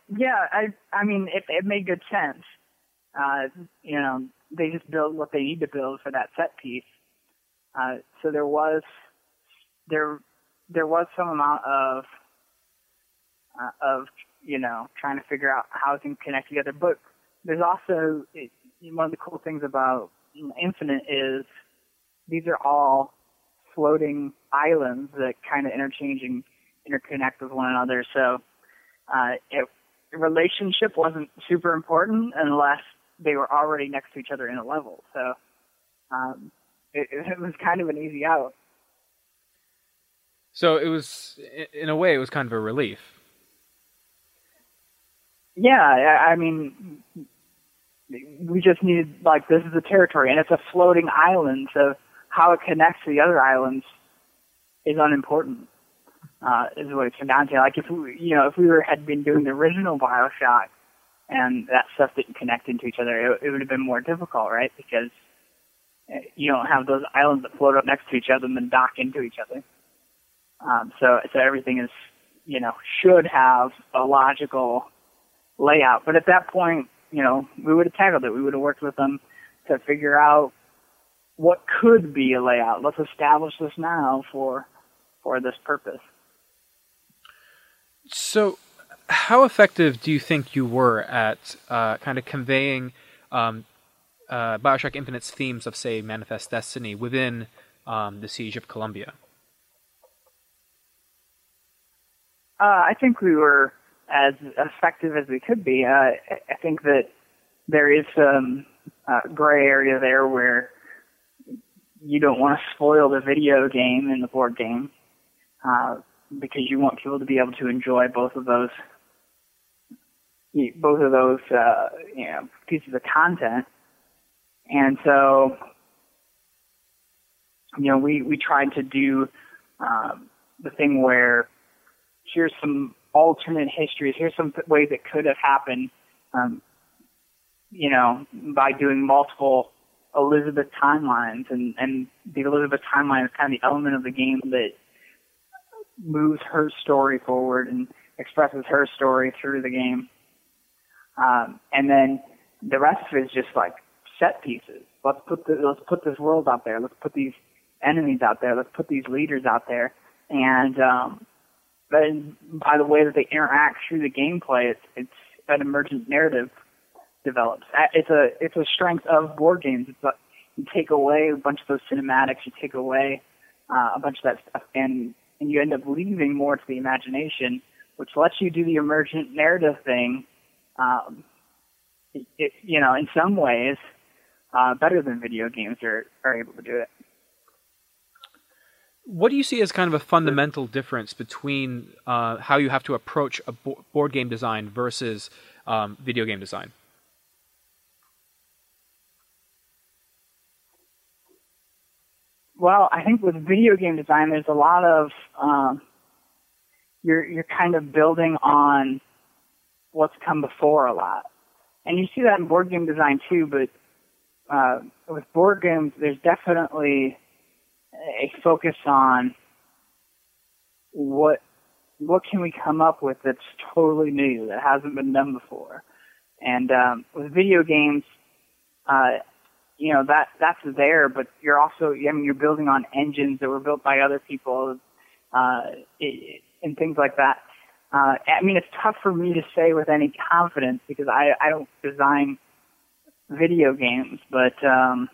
mean, it made good sense. You know, they just build what they need to build for that set piece. So there was some amount of you know, trying to figure out how things connect together. But there's also one of the cool things about Infinite is these are all floating islands that kind of interchange and interconnect with one another. So relationship wasn't super important unless they were already next to each other in a level. So it was kind of an easy out. So it was, in a way, it was kind of a relief. Yeah, I mean, we just needed, like, this is a territory, and it's a floating island, so how it connects to the other islands is unimportant, is what it turned down to. Like, if we had been doing the original BioShock and that stuff didn't connect into each other, it would have been more difficult, right? Because you don't have those islands that float up next to each other and then dock into each other. So everything is, you know, should have a logical layout. But at that point, you know, we would have tackled it. We would have worked with them to figure out what could be a layout. Let's establish this now for this purpose. So how effective do you think you were at kind of conveying BioShock Infinite's themes of, say, Manifest Destiny within the Siege of Columbia? I think we were as effective as we could be. I think that there is some gray area there where you don't want to spoil the video game and the board game because you want people to be able to enjoy both of those you know, pieces of content. And so, you know, we tried to do the thing where here's some alternate histories. Here's some ways it could have happened, you know, by doing multiple Elizabeth timelines. And the Elizabeth timeline is kind of the element of the game that moves her story forward and expresses her story through the game. And then the rest of it is just like set pieces. Let's put this world out there. Let's put these enemies out there. Let's put these leaders out there. And, but by the way that they interact through the gameplay, it's an emergent narrative develops. It's a strength of board games. It's like you take away a bunch of those cinematics, you take away a bunch of that stuff, and you end up leaving more to the imagination, which lets you do the emergent narrative thing, you know, in some ways better than video games are able to do it. What do you see as kind of a fundamental difference between how you have to approach a board game design versus video game design? Well, I think with video game design, there's a lot of you're kind of building on what's come before a lot, and you see that in board game design too. But with board games, there's definitely a focus on what can we come up with that's totally new, that hasn't been done before. And with video games, you know, that's there, but you're also, I mean, you're building on engines that were built by other people and things like that. I mean, it's tough for me to say with any confidence because I don't design video games, but I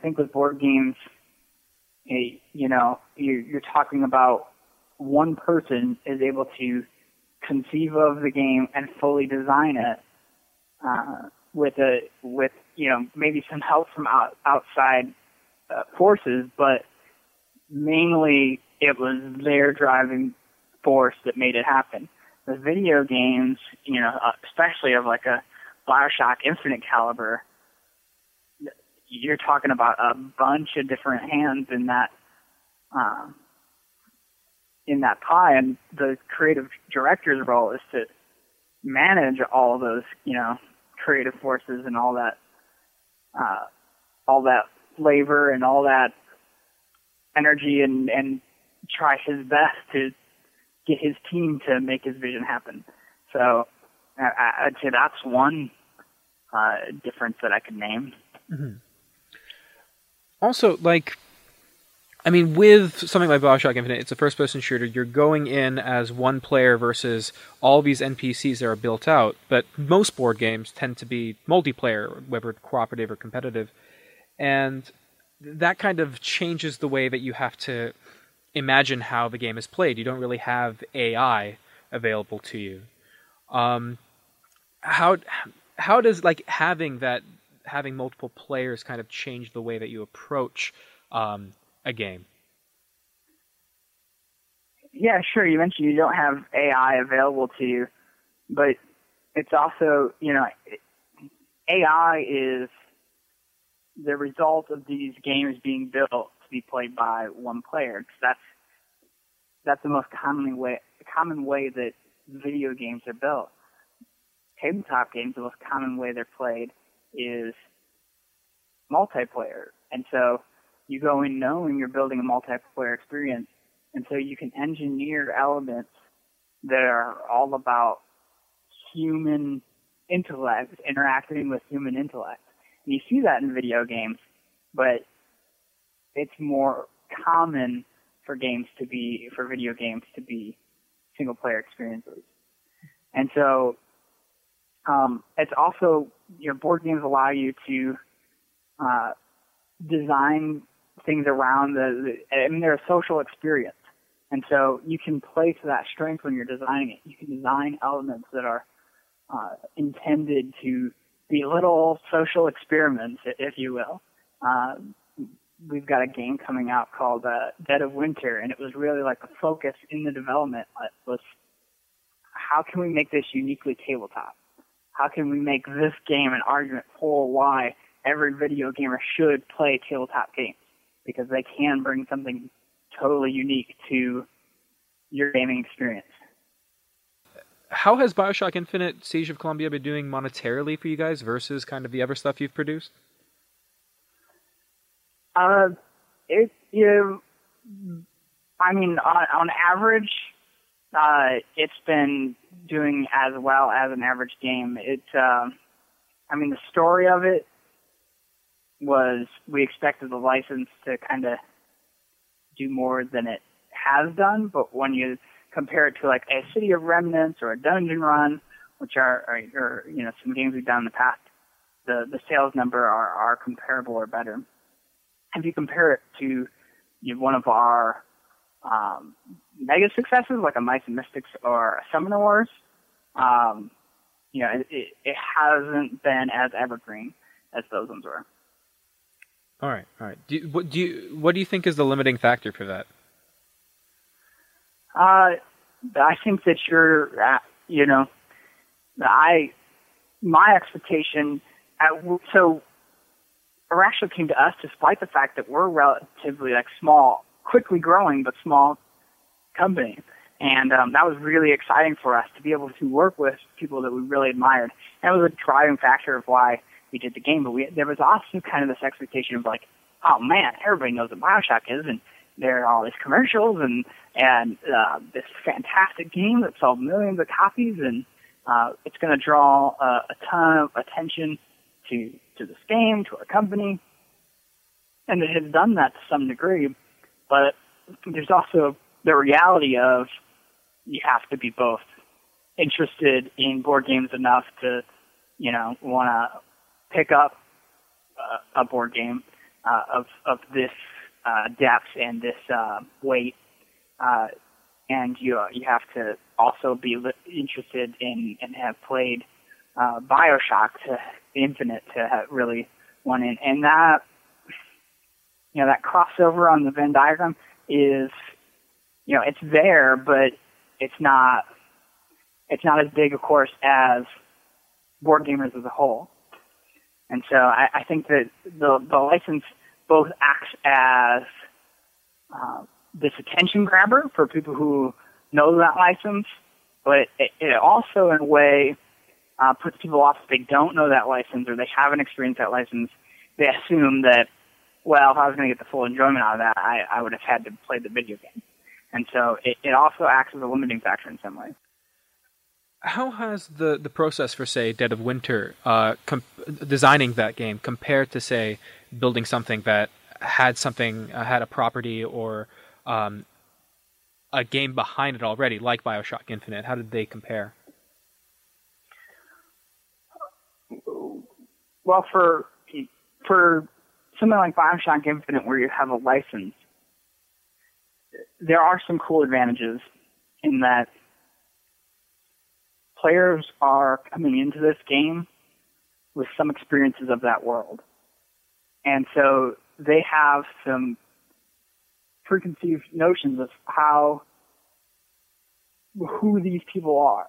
think with board games, you know, you're talking about one person is able to conceive of the game and fully design it with you know, maybe some help from outside forces, but mainly it was their driving force that made it happen. The video games, you know, especially of like a BioShock Infinite caliber, you're talking about a bunch of different hands in that pie, and the creative director's role is to manage all of those, you know, creative forces and all that flavor and all that energy, and try his best to get his team to make his vision happen. So I'd say that's one difference that I could name. Mm-hmm. Also, like, I mean, with something like BioShock Infinite, it's a first-person shooter. You're going in as one player versus all these NPCs that are built out, but most board games tend to be multiplayer, whether cooperative or competitive. And that kind of changes the way that you have to imagine how the game is played. You don't really have AI available to you. How does, like, having multiple players kind of change the way that you approach a game? Yeah, sure. You mentioned you don't have AI available to you, but it's also, you know, AI is the result of these games being built to be played by one player. That's the most common way that video games are built. Tabletop games, the most common way they're played is multiplayer. And so you go in knowing you're building a multiplayer experience, and so you can engineer elements that are all about human intellect, interacting with human intellect. And you see that in video games, but it's more common for video games to be single player experiences. And so it's also, you know, board games allow you to design things around they're a social experience. And so you can play to that strength when you're designing it. You can design elements that are intended to be little social experiments, if you will. We've got a game coming out called Dead of Winter, and it was really like the focus in the development was, how can we make this uniquely tabletop? How can we make this game an argument for why every video gamer should play tabletop games? Because they can bring something totally unique to your gaming experience. How has BioShock Infinite, Siege of Columbia been doing monetarily for you guys versus kind of the other stuff you've produced? On average, it's been doing as well as an average game. The story of it was, we expected the license to kind of do more than it has done, but when you compare it to like a City of Remnants or a Dungeon Run, which are you know, some games we've done in the past, the sales number are comparable or better. If you compare it to one of our mega successes, like a Mice and Mystics or a Summoner Wars, it hasn't been as evergreen as those ones were. All right. What do you think is the limiting factor for that? I think that my expectation. So Irrational came to us despite the fact that we're relatively small, quickly growing, but small company. And that was really exciting for us to be able to work with people that we really admired. That was a driving factor of why we did the game. But there was also kind of this expectation of like, oh man, everybody knows what BioShock is, and there are all these commercials and this fantastic game that sold millions of copies, and it's going to draw a ton of attention to this game, to our company. And it has done that to some degree, but there's also the reality of you have to be both interested in board games enough to, want to pick up a board game of this depth and this weight, and you have to also be interested in and have played BioShock to Infinite to have really won in, and that crossover on the Venn diagram is, you know, it's there, but it's not as big, of course, as board gamers as a whole. And so I think that the license both acts as this attention grabber for people who know that license, but it also, in a way, puts people off if they don't know that license or they haven't experienced that license. They assume that, well, if I was going to get the full enjoyment out of that, I would have had to play the video game. And so it also acts as a limiting factor in some ways. How has the process for, say, Dead of Winter, designing that game, compared to, say, building something that had something, had a property or a game behind it already, like BioShock Infinite? How did they compare? Well, for something like BioShock Infinite, where you have a license, there are some cool advantages in that players are coming into this game with some experiences of that world. And so they have some preconceived notions of who these people are,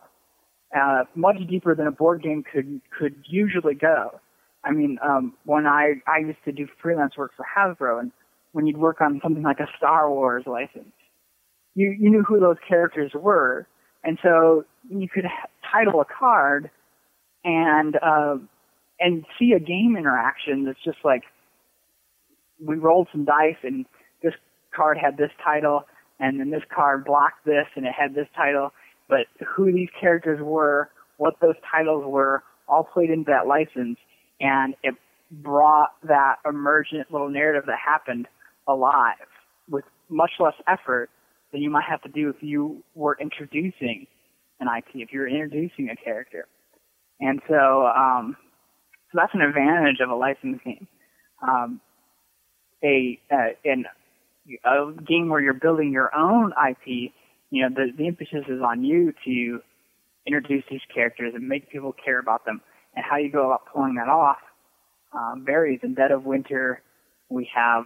much deeper than a board game could usually go. I mean, when I used to do freelance work for Hasbro, and when you'd work on something like a Star Wars license, you knew who those characters were. And so you could title a card and see a game interaction that's just like, we rolled some dice and this card had this title, and then this card blocked this and it had this title, but who these characters were, what those titles were, all played into that license, and it brought that emergent little narrative that happened alive with much less effort than you might have to do if you were introducing an IP, if you were introducing a character. And so so that's an advantage of a licensed game. In a game where you're building your own IP, you know, the emphasis is on you to introduce these characters and make people care about them, and how you go about pulling that off varies. In Dead of Winter, we have,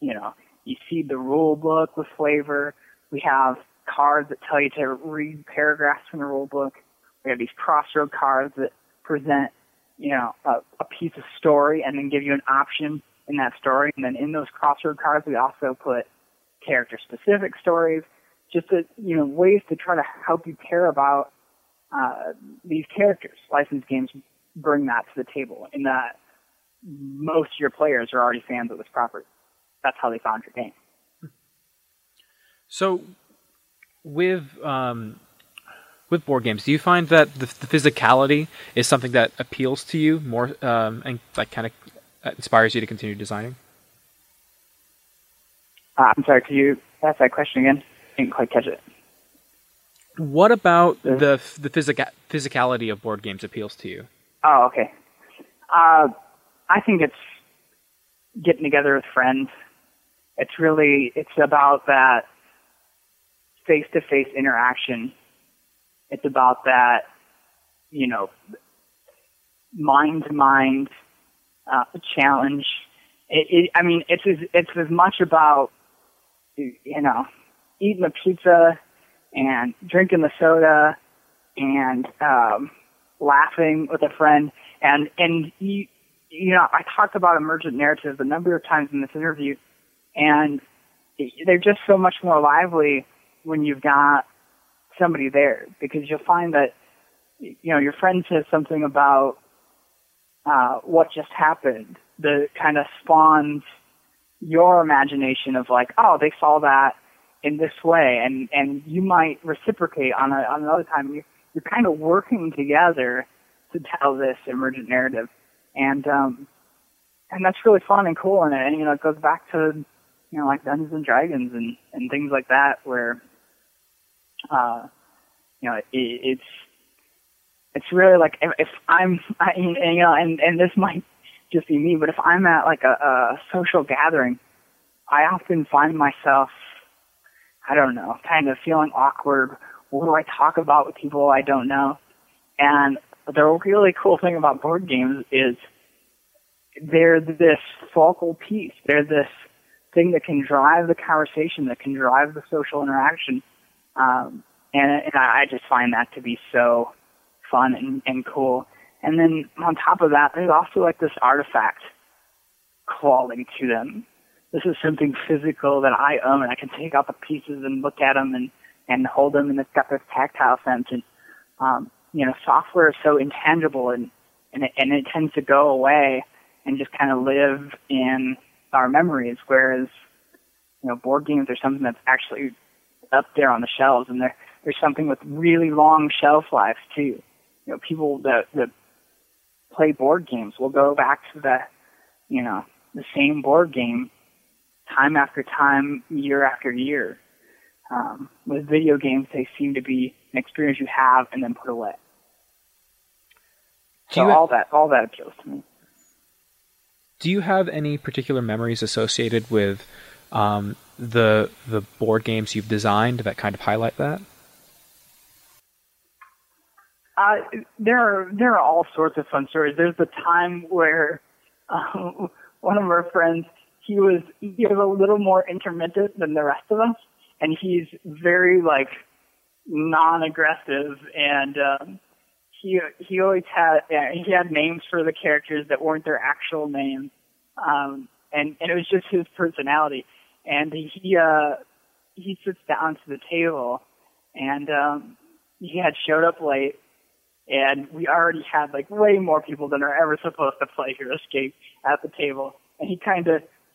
you see the rule book with flavor. We have cards that tell you to read paragraphs from the rule book. We have these crossroad cards that present, a piece of story and then give you an option in that story. And then in those crossroad cards, we also put character-specific stories, just to, ways to try to help you care about these characters. Licensed games bring that to the table, in that most of your players are already fans of this property. That's how they found your game. So, with board games, do you find that the physicality is something that appeals to you more, and that kind of inspires you to continue designing? I'm sorry, could you ask that question again? I didn't quite catch it. What about the physicality of board games appeals to you? Oh, okay. I think it's getting together with friends. It's about that face-to-face interaction. It's about that, mind-to-mind challenge. It's as much about, eating the pizza and drinking the soda and laughing with a friend. And I talked about emergent narratives a number of times in this interview, and they're just so much more lively when you've got somebody there, because you'll find that, your friend says something about what just happened that kind of spawns your imagination of like, oh, they saw that in this way, and you might reciprocate on another time. You're kind of working together to tell this emergent narrative. And that's really fun and cool, and it goes back to, like Dungeons and Dragons and things like that, where, it's really like, if this might just be me, but if I'm at like a social gathering, I often find myself, I don't know, kind of feeling awkward. What do I talk about with people I don't know? And the really cool thing about board games is they're this focal piece. They're this thing that can drive the conversation, that can drive the social interaction. And I just find that to be so fun and cool. And then on top of that, there's also like this artifact calling to them. This is something physical that I own, and I can take out the pieces and look at them and hold them, and it's got this tactile sense. And, you know, software is so intangible, and it tends to go away and just kind of live in our memories, whereas, you know, board games are something that's actually up there on the shelves, and there's something with really long shelf lives, too. You know, people that play board games will go back to the same board game time after time, year after year. With video games, they seem to be an experience you have and then put away. So all that appeals to me. Do you have any particular memories associated with the board games you've designed that kind of highlight that? There are all sorts of fun stories. There's the time where one of our friends, he was a little more intermittent than the rest of us, and he's very like non-aggressive, and he always had names for the characters that weren't their actual names, and it was just his personality. And he sits down to the table, and he had showed up late, and we already had like way more people than are ever supposed to play Heroescape at the table. And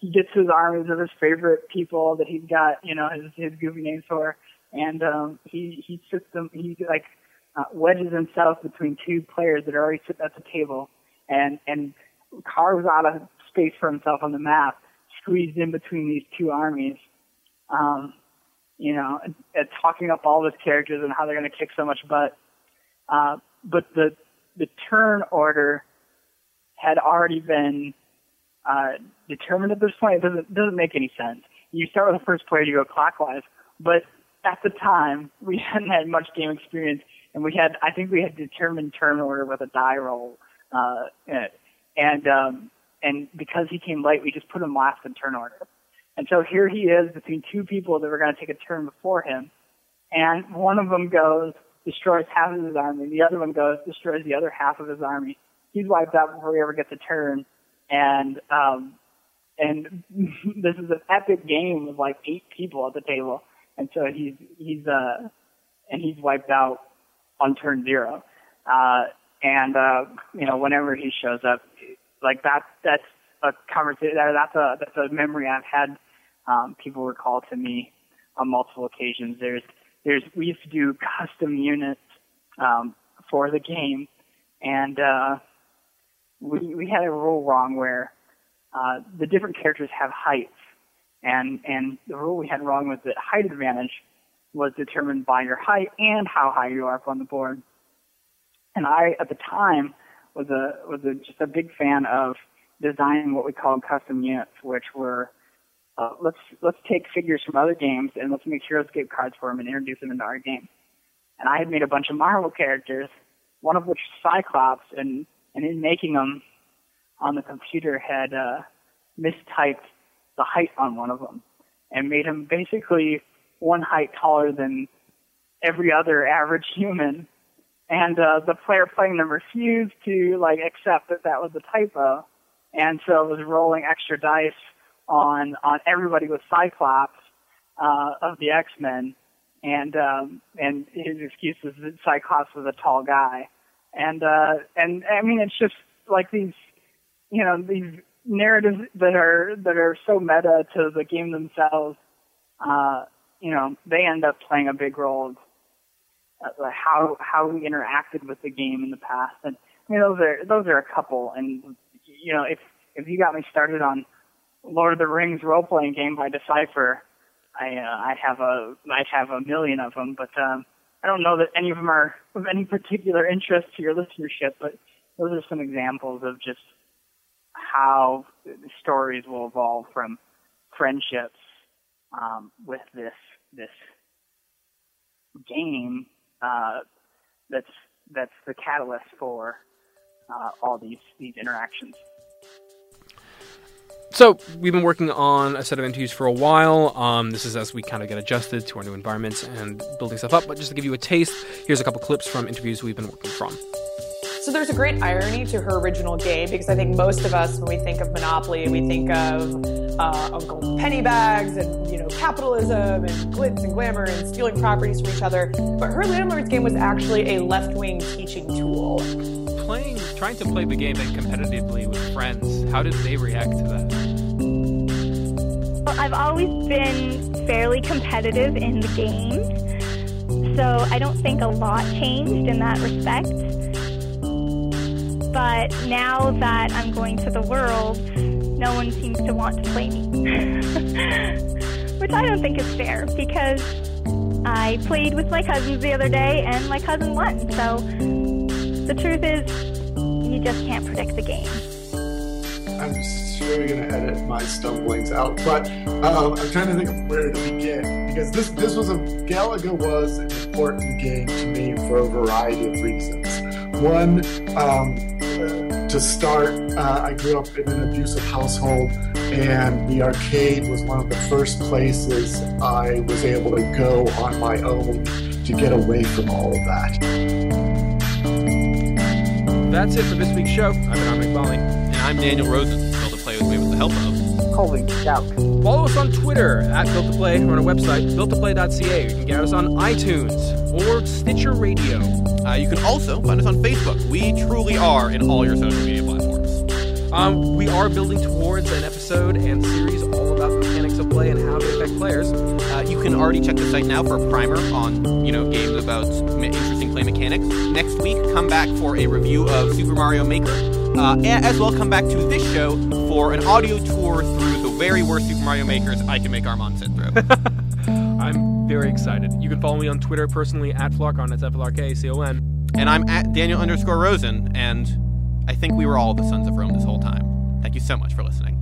he gets his armies of his favorite people that he's got, you know, his goofy names for, and he sits them, he like wedges himself between two players that are already sitting at the table, and carves out a space for himself on the map, squeezed in between these two armies, you know, and talking up all his characters and how they're going to kick so much butt. But the turn order had already been determined at this point. It doesn't make any sense. You start with the first player, you go clockwise. But at the time, we hadn't had much game experience, and I think we had determined turn order with a die roll. And because he came late, we just put him last in turn order. And so here he is between two people that were going to take a turn before him. And one of them goes, destroys half of his army. The other one goes, destroys the other half of his army. He's wiped out before he ever gets a turn. And this is an epic game with like 8 people at the table. And so he's wiped out on turn 0. You know, whenever he shows up, like that's a conversation, that's a memory I've had, people recall to me on multiple occasions. We used to do custom units, for the game, and, we had a rule wrong where, the different characters have heights, and the rule we had wrong was that height advantage was determined by your height and how high you are up on the board. And I, at the time, was just a big fan of designing what we called custom units, which were, let's take figures from other games and let's make Heroescape cards for them and introduce them into our game. And I had made a bunch of Marvel characters, one of which was Cyclops, and in making them on the computer had mistyped the height on one of them and made him basically one height taller than every other average human. And the player playing them refused to like accept that was a typo, and so it was rolling extra dice on everybody with Cyclops of the X-Men, and his excuse was that Cyclops was a tall guy, and I mean it's just like these, you know, these narratives that are so meta to the game themselves, you know, they end up playing a big role. How we interacted with the game in the past, and you know those are a couple. And you know if you got me started on Lord of the Rings role playing game by Decipher, I'd have a million of them. But I don't know that any of them are of any particular interest to your listenership. But those are some examples of just how stories will evolve from friendships with this game. That's the catalyst for all these interactions. So we've been working on a set of interviews for a while. This is as we kind of get adjusted to our new environments and building stuff up. But just to give you a taste, here's a couple clips from interviews we've been working from. So there's a great irony to her original game, because I think most of us, when we think of monopoly, we think of Uncle Penny Bags and, you know, capitalism and glitz and glamour and stealing properties from each other. But her landlord's game was actually a left-wing teaching tool. Trying to play the game and competitively with friends, how did they react to that? Well, I've always been fairly competitive in the game, so I don't think a lot changed in that respect. But now that I'm going to the world, no one seems to want to play me, which I don't think is fair, because I played with my cousins the other day and my cousin won, so... The truth is, you just can't predict the game. I'm surely going to edit my stumblings out, but I'm trying to think of where to begin, because this was Galaga was an important game to me for a variety of reasons. One, to start, I grew up in an abusive household, and the arcade was one of the first places I was able to go on my own to get away from all of that. That's it for this week's show. I'm Armin Iqbali. And I'm Daniel Rosen, built-to-play with me with the help of... Colby Dolch. Follow us on Twitter, at built-to-play, or on our website, built2play.ca. You can get us on iTunes or Stitcher Radio. You can also find us on Facebook. We truly are in all your social media platforms. We are building towards an episode and series all about mechanics of play and how they affect players. You can already check the site now for a primer on, you know, games about interesting play mechanics. Next week, come back for a review of Super Mario Maker, and as well come back to this show for an audio tour through the very worst Super Mario Makers I can make Armand sit through. I'm very excited. You can follow me on Twitter personally at Flarkon, that's FLRKCON, and I'm at Daniel_Rosen, and I think we were all the Sons of Rome this whole time. Thank you so much for listening.